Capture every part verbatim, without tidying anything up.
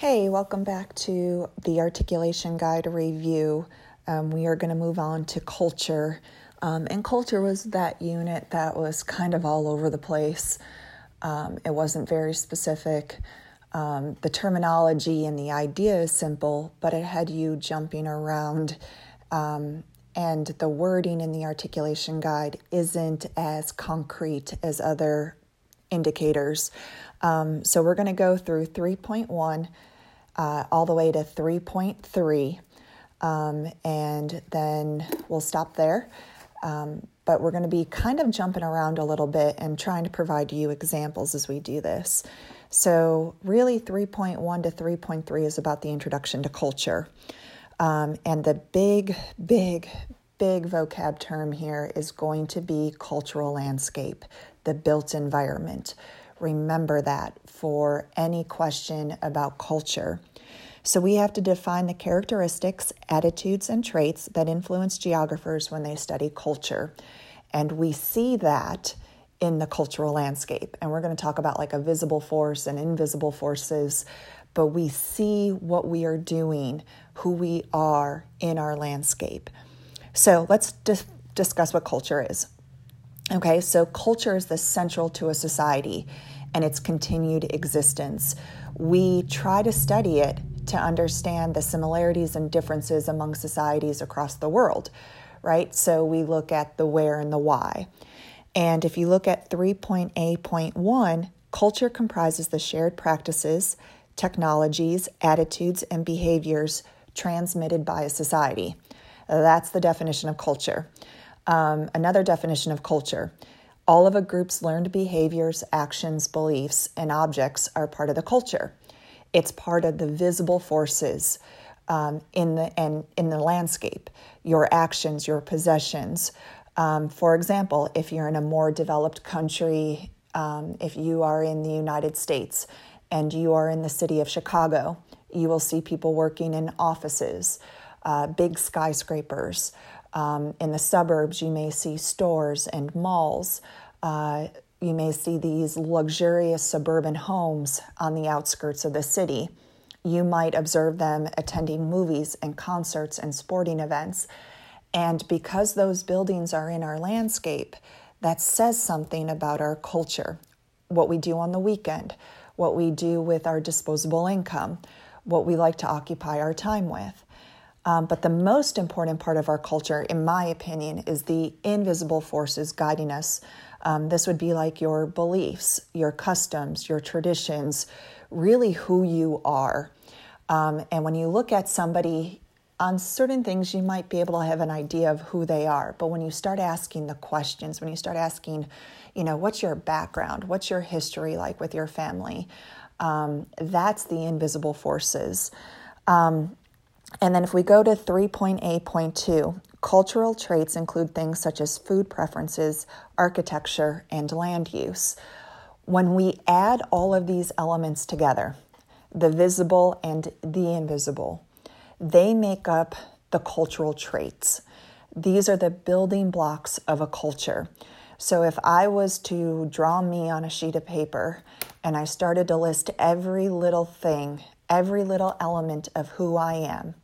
Hey, welcome back to the Articulation Guide Review. Um, we are going to move on to culture. Um, and culture was that unit that was kind of all over the place. Um, it wasn't very specific. Um, the terminology and the idea is simple, but it had you jumping around. Um, and the wording in the articulation guide isn't as concrete as other indicators. Um, so we're going to go through three point one uh, all the way to three point three, um, and then we'll stop there. Um, but we're going to be kind of jumping around a little bit and trying to provide you examples as we do this. So really three point one to three point three is about the introduction to culture. Um, and the big, big, big vocab term here is going to be cultural landscape, the built environment. Remember that for any question about culture. So we have to define the characteristics, attitudes, and traits that influence geographers when they study culture. And we see that in the cultural landscape. And we're going to talk about like a visible force and invisible forces, but we see what we are doing, who we are in our landscape. So let's dis- discuss what culture is. Okay, so culture is the central to a society and its continued existence. We try to study it to understand the similarities and differences among societies across the world, right? So we look at the where and the why. And if you look at three point A point one, culture comprises the shared practices, technologies, attitudes, and behaviors transmitted by a society. That's the definition of culture. Um, another definition of culture, all of a group's learned behaviors, actions, beliefs, and objects are part of the culture. It's part of the visible forces um, in the and in the landscape, your actions, your possessions. Um, for example, if you're in a more developed country, um, if you are in the United States and you are in the city of Chicago, you will see people working in offices, uh, big skyscrapers. Um, in the suburbs, you may see stores and malls. Uh, you may see these luxurious suburban homes on the outskirts of the city. You might observe them attending movies and concerts and sporting events. And because those buildings are in our landscape, that says something about our culture, what we do on the weekend, what we do with our disposable income, what we like to occupy our time with. Um, but the most important part of our culture, in my opinion, is the invisible forces guiding us. Um, this would be like your beliefs, your customs, your traditions, really who you are. Um, and when you look at somebody on certain things, you might be able to have an idea of who they are. But when you start asking the questions, when you start asking, you know, what's your background? What's your history like with your family? Um, that's the invisible forces. Um And then if we go to three point A point two, cultural traits include things such as food preferences, architecture, and land use. When we add all of these elements together, the visible and the invisible, they make up the cultural traits. These are the building blocks of a culture. So if I was to draw me on a sheet of paper and I started to list every little thing, every little element of who I am,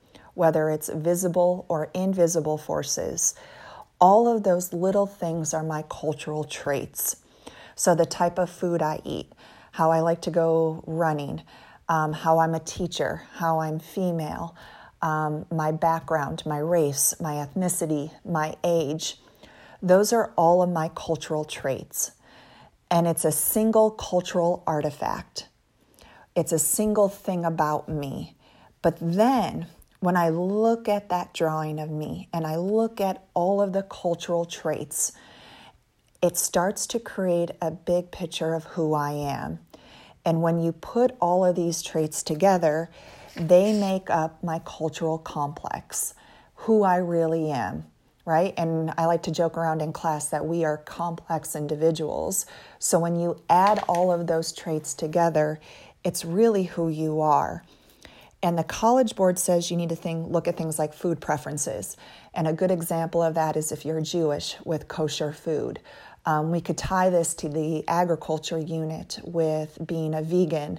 whether it's visible or invisible forces, all of those little things are my cultural traits. So the type of food I eat, how I like to go running, um, how I'm a teacher, how I'm female, um, my background, my race, my ethnicity, my age, those are all of my cultural traits. And it's a single cultural artifact. It's a single thing about me. But then when I look at that drawing of me and I look at all of the cultural traits, it starts to create a big picture of who I am. And when you put all of these traits together, they make up my cultural complex, who I really am, right? And I like to joke around in class that we are complex individuals. So when you add all of those traits together, it's really who you are. And the College Board says you need to think, look at things like food preferences. And a good example of that is if you're Jewish with kosher food. Um, we could tie this to the agriculture unit with being a vegan.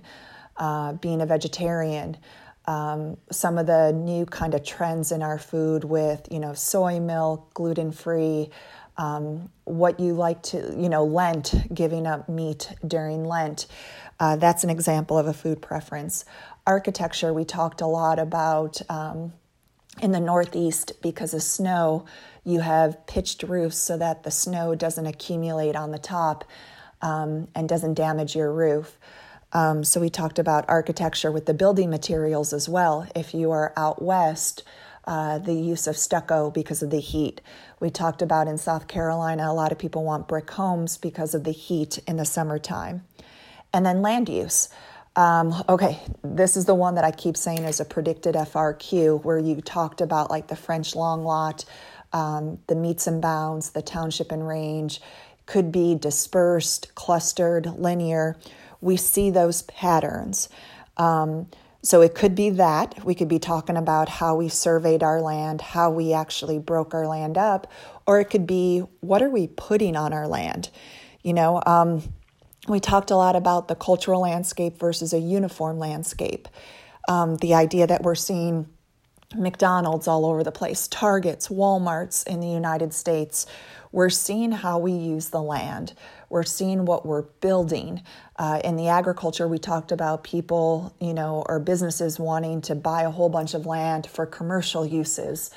uh, being a vegetarian, um, some of the new kind of trends in our food with, you know, soy milk, gluten-free, um, what you like to, you know, Lent, giving up meat during Lent. Uh, that's an example of a food preference. Architecture, we talked a lot about um, in the Northeast because of snow. You have pitched roofs so that the snow doesn't accumulate on the top um, and doesn't damage your roof. Um, so we talked about architecture with the building materials as well. If you are out west, uh, the use of stucco because of the heat. We talked about in South Carolina, a lot of people want brick homes because of the heat in the summertime. And then land use. Um, okay, this is the one that I keep saying is a predicted F R Q, where you talked about like the French long lot, um, the meets and bounds, the township and range, could be dispersed, clustered, linear. We see those patterns. Um, so it could be that. We could be talking about how we surveyed our land, how we actually broke our land up, or it could be what are we putting on our land? You know, um, We talked a lot about the cultural landscape versus a uniform landscape. Um, the idea that we're seeing McDonald's all over the place, Targets, Walmarts in the United States. We're seeing how we use the land. We're seeing what we're building. Uh, in the agriculture, we talked about people, you know, or businesses wanting to buy a whole bunch of land for commercial uses,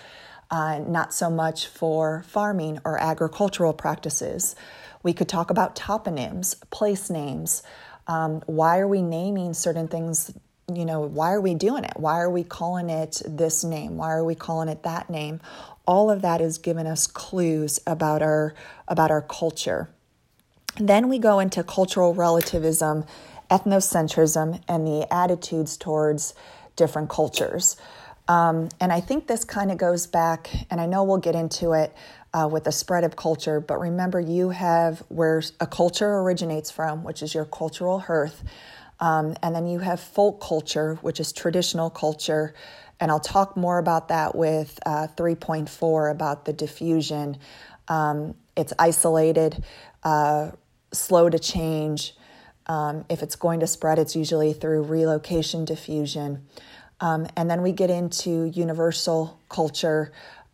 uh, not so much for farming or agricultural practices. We could talk about toponyms, place names. Um, why are we naming certain things? You know, why are we doing it? Why are we calling it this name? Why are we calling it that name? All of that is giving us clues about our about our culture. Then we go into cultural relativism, ethnocentrism, and the attitudes towards different cultures. Um, and I think this kind of goes back, and I know we'll get into it, Uh, with the spread of culture, but remember you have where a culture originates from, which is your cultural hearth, um, and then you have folk culture, which is traditional culture, and I'll talk more about that with uh, three point four about the diffusion. Um, it's isolated, uh, slow to change. Um, if it's going to spread, it's usually through relocation diffusion. Um, and then we get into universal culture,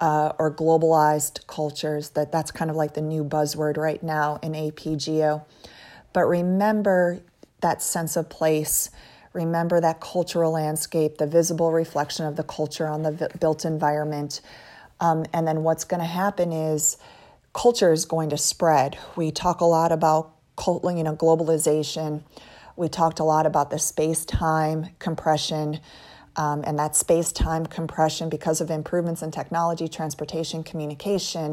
Uh, or globalized cultures, that that's kind of like the new buzzword right now in A P G O. But remember that sense of place. Remember that cultural landscape, the visible reflection of the culture on the v- built environment. Um, and then what's going to happen is culture is going to spread. We talk a lot about cult, you know, globalization. We talked a lot about the space-time compression. Um, and that space-time compression, because of improvements in technology, transportation, communication,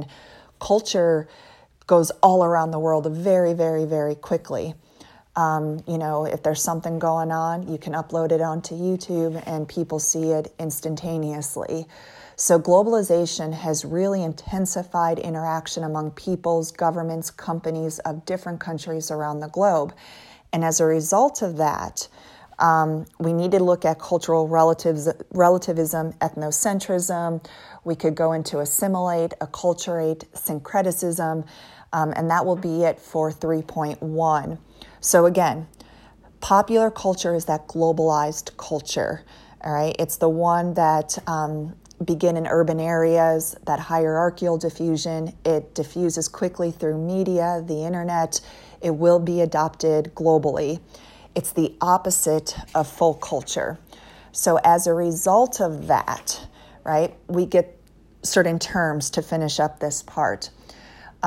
culture goes all around the world very, very, very quickly. Um, you know, if there's something going on, you can upload it onto YouTube and people see it instantaneously. So globalization has really intensified interaction among peoples, governments, companies of different countries around the globe. And as a result of that, Um, we need to look at cultural relatives, relativism, ethnocentrism. We could go into assimilate, acculturate, syncretism, um, and that will be it for three point one. So again, popular culture is that globalized culture, all right? It's the one that um, begin in urban areas, that hierarchical diffusion. It diffuses quickly through media, the internet. It will be adopted globally. It's the opposite of folk culture. So as a result of that, right, we get certain terms to finish up this part.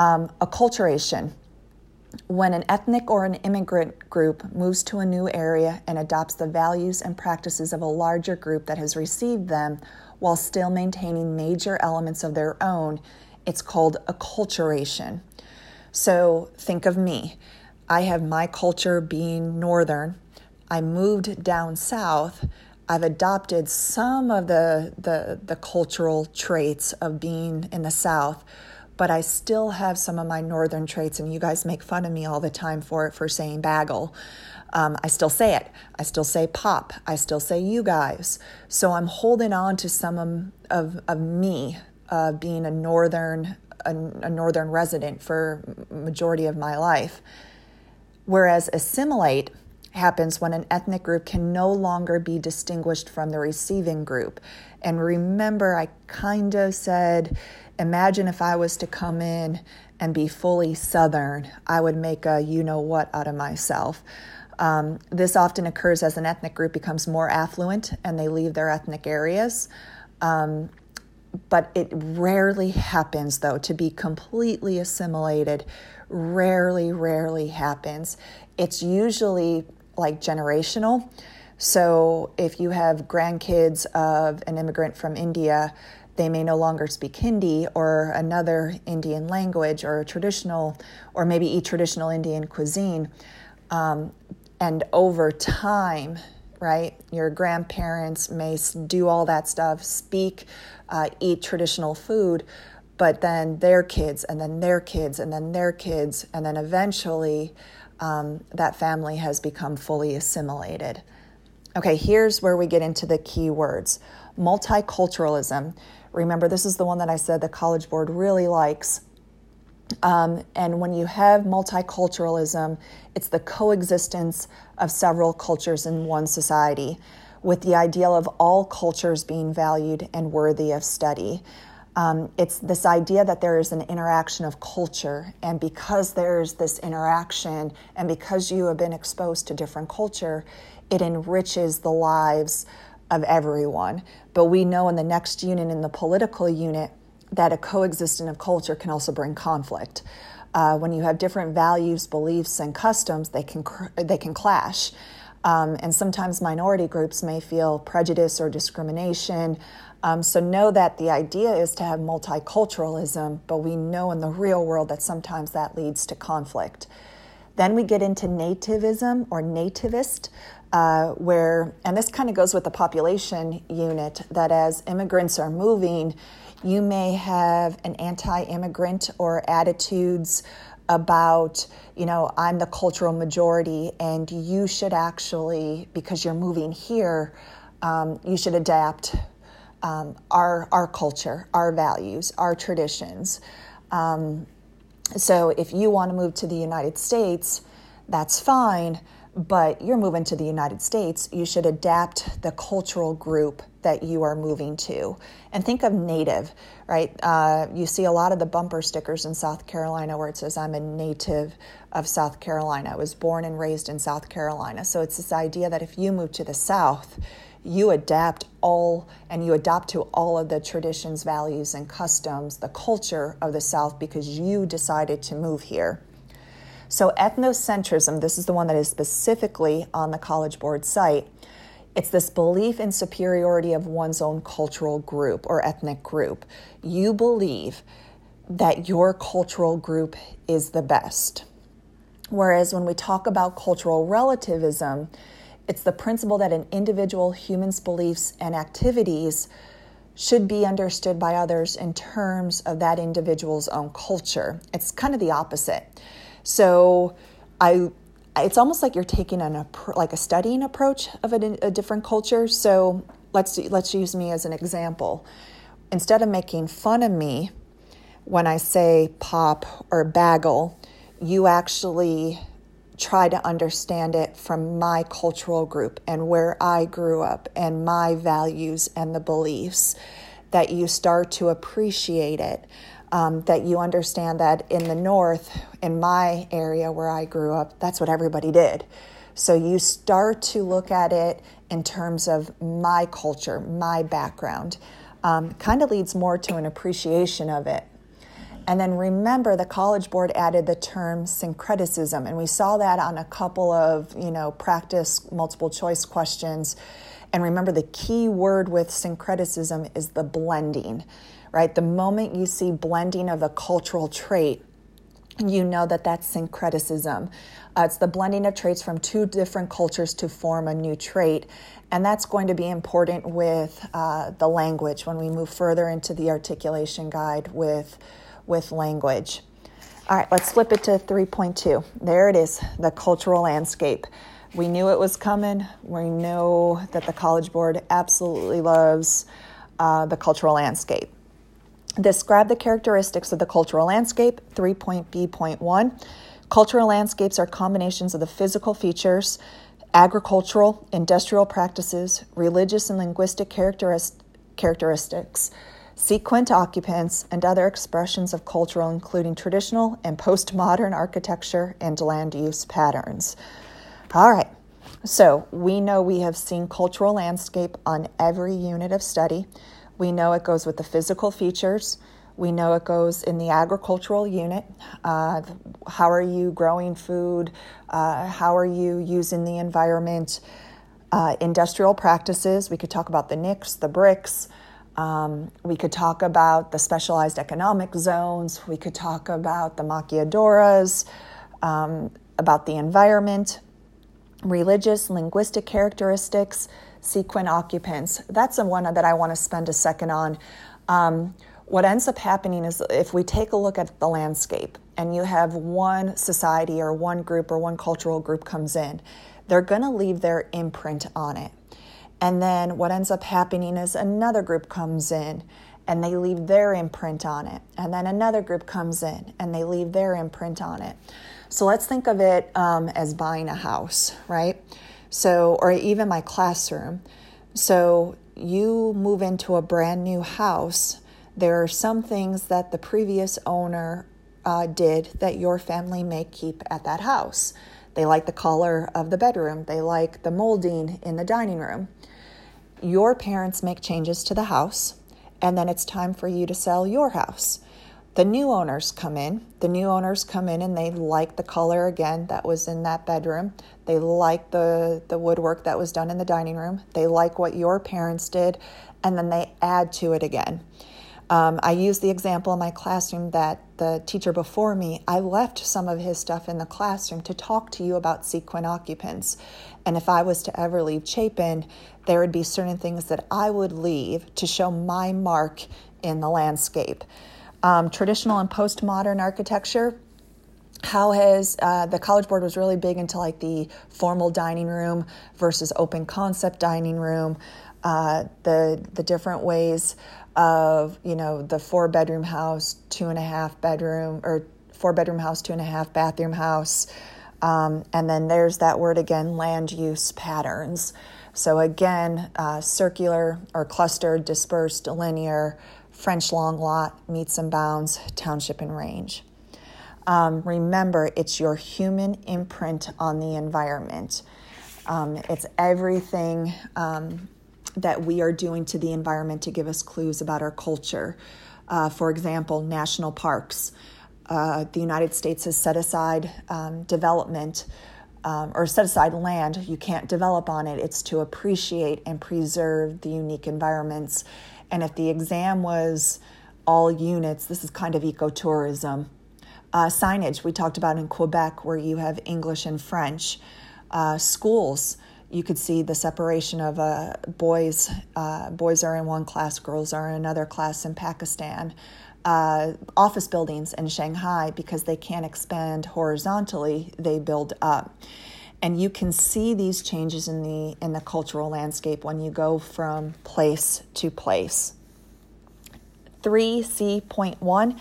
Um, acculturation. When an ethnic or an immigrant group moves to a new area and adopts the values and practices of a larger group that has received them while still maintaining major elements of their own, it's called acculturation. So think of me. I have my culture being Northern. I moved down south. I've adopted some of the, the the cultural traits of being in the South, but I still have some of my Northern traits, and you guys make fun of me all the time for it, for saying bagel. Um, I still say it. I still say pop. I still say you guys. So I'm holding on to some of, of, of me uh, being a Northern, a, a Northern resident for majority of my life. Whereas assimilate happens when an ethnic group can no longer be distinguished from the receiving group. And remember, I kind of said, imagine if I was to come in and be fully Southern, I would make a you-know-what out of myself. Um, this often occurs as an ethnic group becomes more affluent and they leave their ethnic areas. Um, but it rarely happens, though. To be completely assimilated rarely, rarely happens. It's usually like generational. So if you have grandkids of an immigrant from India, they may no longer speak Hindi or another Indian language or a traditional, or maybe eat traditional Indian cuisine. Um, and over time, right, your grandparents may do all that stuff, speak, uh, eat traditional food, but then their kids, and then their kids, and then their kids, and then eventually um, that family has become fully assimilated. Okay, here's where we get into the key words. Multiculturalism. Remember, this is the one that I said the College Board really likes. Um, and when you have multiculturalism, it's the coexistence of several cultures in one society, with the ideal of all cultures being valued and worthy of study. Um, it's this idea that there is an interaction of culture, and because there's this interaction, and because you have been exposed to different culture, it enriches the lives of everyone. But we know in the next unit, in the political unit, that a coexistence of culture can also bring conflict. Uh, when you have different values, beliefs, and customs, they can cr- they can clash. Um, and sometimes minority groups may feel prejudice or discrimination. Um, so know that the idea is to have multiculturalism, but we know in the real world that sometimes that leads to conflict. Then we get into nativism or nativist, uh, where, and this kind of goes with the population unit, that as immigrants are moving, you may have an anti-immigrant or attitudes about, you know, I'm the cultural majority and you should actually, because you're moving here, um, you should adapt um, our our culture, our values, our traditions. Um, so if you want to move to the United States, that's fine, but you're moving to the United States, you should adapt the cultural group that you are moving to. And think of native, right? Uh, you see a lot of the bumper stickers in South Carolina where it says, I'm a native of South Carolina. I was born and raised in South Carolina. So it's this idea that if you move to the South, you adapt all and you adopt to all of the traditions, values, and customs, the culture of the South, because you decided to move here. So ethnocentrism, this is the one that is specifically on the College Board site. It's this belief in superiority of one's own cultural group or ethnic group. You believe that your cultural group is the best. Whereas when we talk about cultural relativism, it's the principle that an individual human's beliefs and activities should be understood by others in terms of that individual's own culture. It's kind of the opposite. So I, it's almost like you're taking an like a studying approach of a, a different culture. So let's let's use me as an example. Instead of making fun of me when I say pop or bagel, you actually try to understand it from my cultural group and where I grew up and my values and the beliefs, that you start to appreciate it. Um, that you understand that in the North, in my area where I grew up, that's what everybody did. So you start to look at it in terms of my culture, my background. Um, kind of leads more to an appreciation of it. And then remember, the College Board added the term syncretism, and we saw that on a couple of, you know, practice multiple choice questions. And remember, the key word with syncretism is the blending. Right? The moment you see blending of a cultural trait, you know that that's syncretism. Uh, it's the blending of traits from two different cultures to form a new trait. And that's going to be important with uh, the language when we move further into the articulation guide with, with language. All right, let's flip it to three point two. There it is, the cultural landscape. We knew it was coming. We know that the College Board absolutely loves uh, the cultural landscape. Describe the characteristics of the cultural landscape, three point B point one. Cultural landscapes are combinations of the physical features, agricultural, industrial practices, religious and linguistic characterist- characteristics, sequent occupants, and other expressions of cultural, including traditional and postmodern architecture and land use patterns. All right, so we know we have seen cultural landscape on every unit of study. We know it goes with the physical features. We know it goes in the agricultural unit. Uh, how are you growing food? Uh, how are you using the environment? Uh, industrial practices, we could talk about the N I C S, the B R I C S. Um, we could talk about the specialized economic zones. We could talk about the maquiladoras, um, about the environment, religious, linguistic characteristics, sequent occupants. That's the one that I want to spend a second on. Um, What ends up happening is if we take a look at the landscape and you have one society or one group or one cultural group comes in, they're going to leave their imprint on it. And then what ends up happening is another group comes in and they leave their imprint on it. And then another group comes in and they leave their imprint on it. So let's think of it um, as buying a house, right? So, or even my classroom. So you move into a brand new house. There are some things that the previous owner uh, did that your family may keep at that house. They like the color of the bedroom. They like the molding in the dining room. Your parents make changes to the house, and then it's time for you to sell your house. The new owners come in. The new owners come in, and they like the color, again, that was in that bedroom. They like the, the woodwork that was done in the dining room. They like what your parents did, and then they add to it again. Um, I used the example in my classroom that the teacher before me, I left some of his stuff in the classroom to talk to you about sequent occupants. And if I was to ever leave Chapin, there would be certain things that I would leave to show my mark in the landscape. Um, traditional and postmodern architecture, how has, uh, the College Board was really big into like the formal dining room versus open concept dining room, uh, the, the different ways of, you know, the four bedroom house, two and a half bedroom, or four bedroom house, two and a half bathroom house. Um, and then there's that word again, land use patterns. So again, uh, circular or clustered, dispersed, linear, French long lot, meets and bounds, township and range. Um, remember, it's your human imprint on the environment. Um, it's everything, um, that we are doing to the environment to give us clues about our culture. Uh, for example, national parks. Uh, the United States has set aside um, development um, or set aside land. You can't develop on it. It's to appreciate and preserve the unique environments. And if the exam was all units, this is kind of ecotourism. Uh, signage, we talked about in Quebec where you have English and French. Uh, schools. You could see the separation of uh, boys. Uh, boys are in one class, girls are in another class in Pakistan. Uh, office buildings in Shanghai, because they can't expand horizontally, they build up. And you can see these changes in the in the cultural landscape when you go from place to place. three C point one,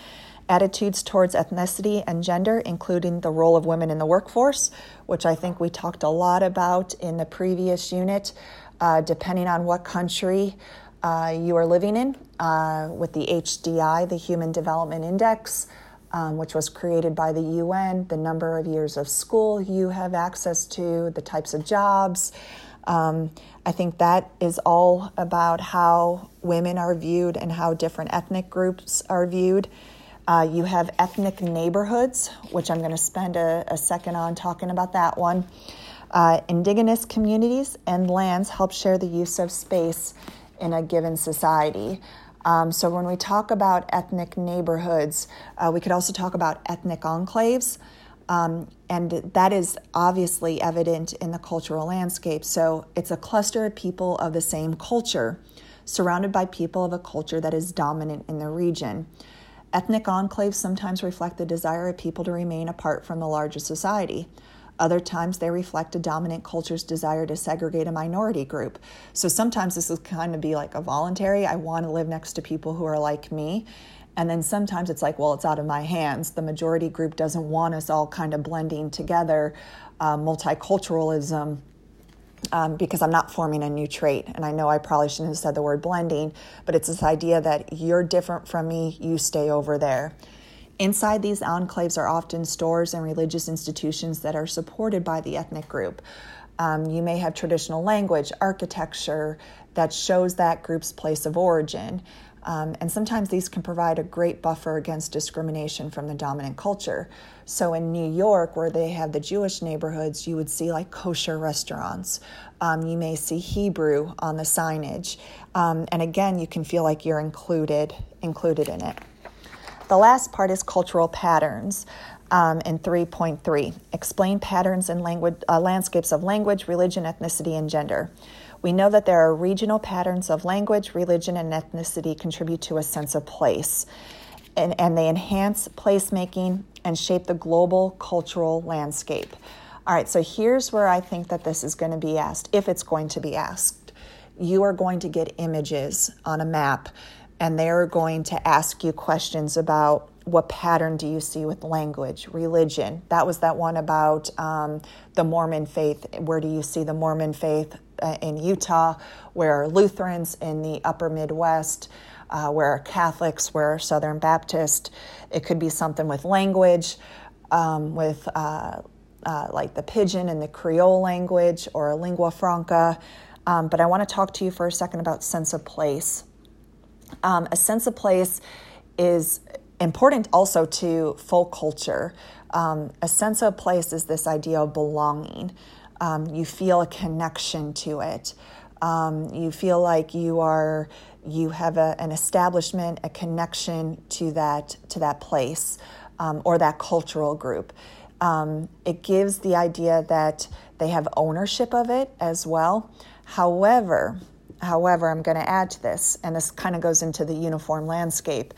attitudes towards ethnicity and gender, including the role of women in the workforce, which I think we talked a lot about in the previous unit, uh, depending on what country uh, you are living in, uh, with the H D I, the Human Development Index, um, which was created by the U N, the number of years of school you have access to, the types of jobs. Um, I think that is all about how women are viewed and how different ethnic groups are viewed. Uh, you have ethnic neighborhoods, which I'm going to spend a, a second on talking about that one. Uh, indigenous communities and lands help share the use of space in a given society. Um, so when we talk about ethnic neighborhoods, uh, we could also talk about ethnic enclaves. Um, and that is obviously evident in the cultural landscape. So it's a cluster of people of the same culture, surrounded by people of a culture that is dominant in the region. Ethnic enclaves sometimes reflect the desire of people to remain apart from the larger society. Other times they reflect a dominant culture's desire to segregate a minority group. So sometimes this will kind of be like a voluntary, I want to live next to people who are like me. And then sometimes it's like, well, it's out of my hands. The majority group doesn't want us all kind of blending together. Uh, multiculturalism um, because I'm not forming a new trait. And I know I probably shouldn't have said the word blending, but it's this idea that you're different from me, you stay over there. Inside these enclaves are often stores and religious institutions that are supported by the ethnic group. Um, you may have traditional language, architecture that shows that group's place of origin. Um, and sometimes these can provide a great buffer against discrimination from the dominant culture. So in New York, where they have the Jewish neighborhoods, you would see like kosher restaurants. Um, you may see Hebrew on the signage. Um, and again, you can feel like you're included, included in it. The last part is cultural patterns. Um, and three point three, explain patterns in language, uh, landscapes of language, religion, ethnicity, and gender. We know that there are regional patterns of language, religion, and ethnicity contribute to a sense of place, and, and they enhance placemaking and shape the global cultural landscape. All right, so here's where I think that this is going to be asked, if it's going to be asked. You are going to get images on a map, and they're going to ask you questions about what pattern do you see with language, religion. That was that one about um, the Mormon faith. Where do you see the Mormon faith uh, in Utah? Where are Lutherans in the upper Midwest? Uh, where are Catholics? Where are Southern Baptists? It could be something with language, um, with uh, uh, like the Pidgin and the Creole language or lingua franca. Um, but I want to talk to you for a second about sense of place. Um, a sense of place is important also to folk culture. Um, a sense of place is this idea of belonging. Um, you feel a connection to it. Um, you feel like you are, you have a, an establishment, a connection to that to that place um, or that cultural group. Um, it gives the idea that they have ownership of it as well. However, however, I'm going to add to this, and this kind of goes into the uniform landscape.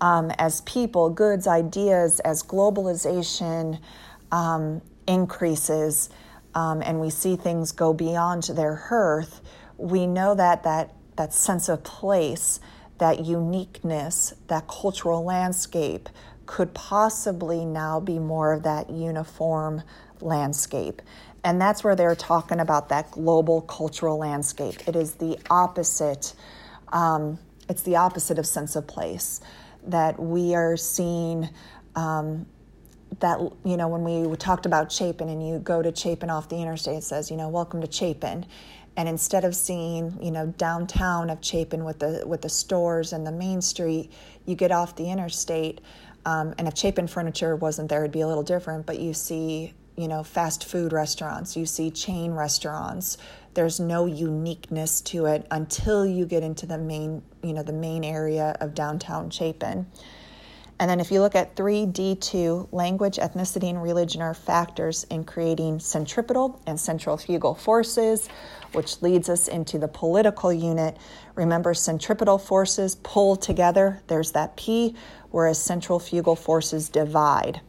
Um, as people, goods, ideas, as globalization um, increases um, and we see things go beyond their hearth, we know that, that that sense of place, that uniqueness, that cultural landscape could possibly now be more of that uniform landscape. And that's where they're talking about that global cultural landscape. It is the opposite. Um, it's the opposite of sense of place. That we are seeing um, that, you know, when we talked about Chapin and you go to Chapin off the interstate, it says, you know, welcome to Chapin. And instead of seeing, you know, downtown of Chapin with the with the stores and the main street, you get off the interstate. Um, and if Chapin furniture wasn't there, it'd be a little different. But you see, you know, fast food restaurants, you see chain restaurants. There's no uniqueness to it until you get into the main, you know, the main area of downtown Chapin. And then if you look at three D two, language, ethnicity, and religion are factors in creating centripetal and centrifugal forces, which leads us into the political unit. Remember, centripetal forces pull together. There's that P, whereas centrifugal forces divide.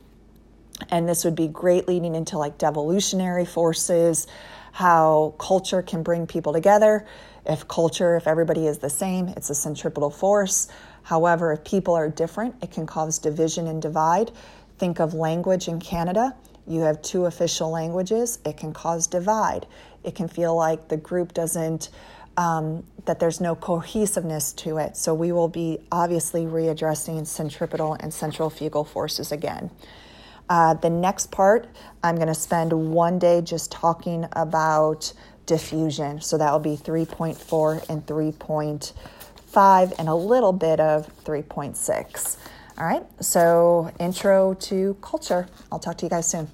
And this would be great leading into like devolutionary forces, how culture can bring people together. If culture, if everybody is the same, it's a centripetal force. However, if people are different, it can cause division and divide. Think of language in Canada. You have two official languages. It can cause divide. It can feel like the group doesn't, um, that there's no cohesiveness to it. So we will be obviously readdressing centripetal and centrifugal forces again. Uh, the next part, I'm going to spend one day just talking about diffusion. So that will be three point four and three point five and a little bit of three point six. All right, so intro to culture. I'll talk to you guys soon.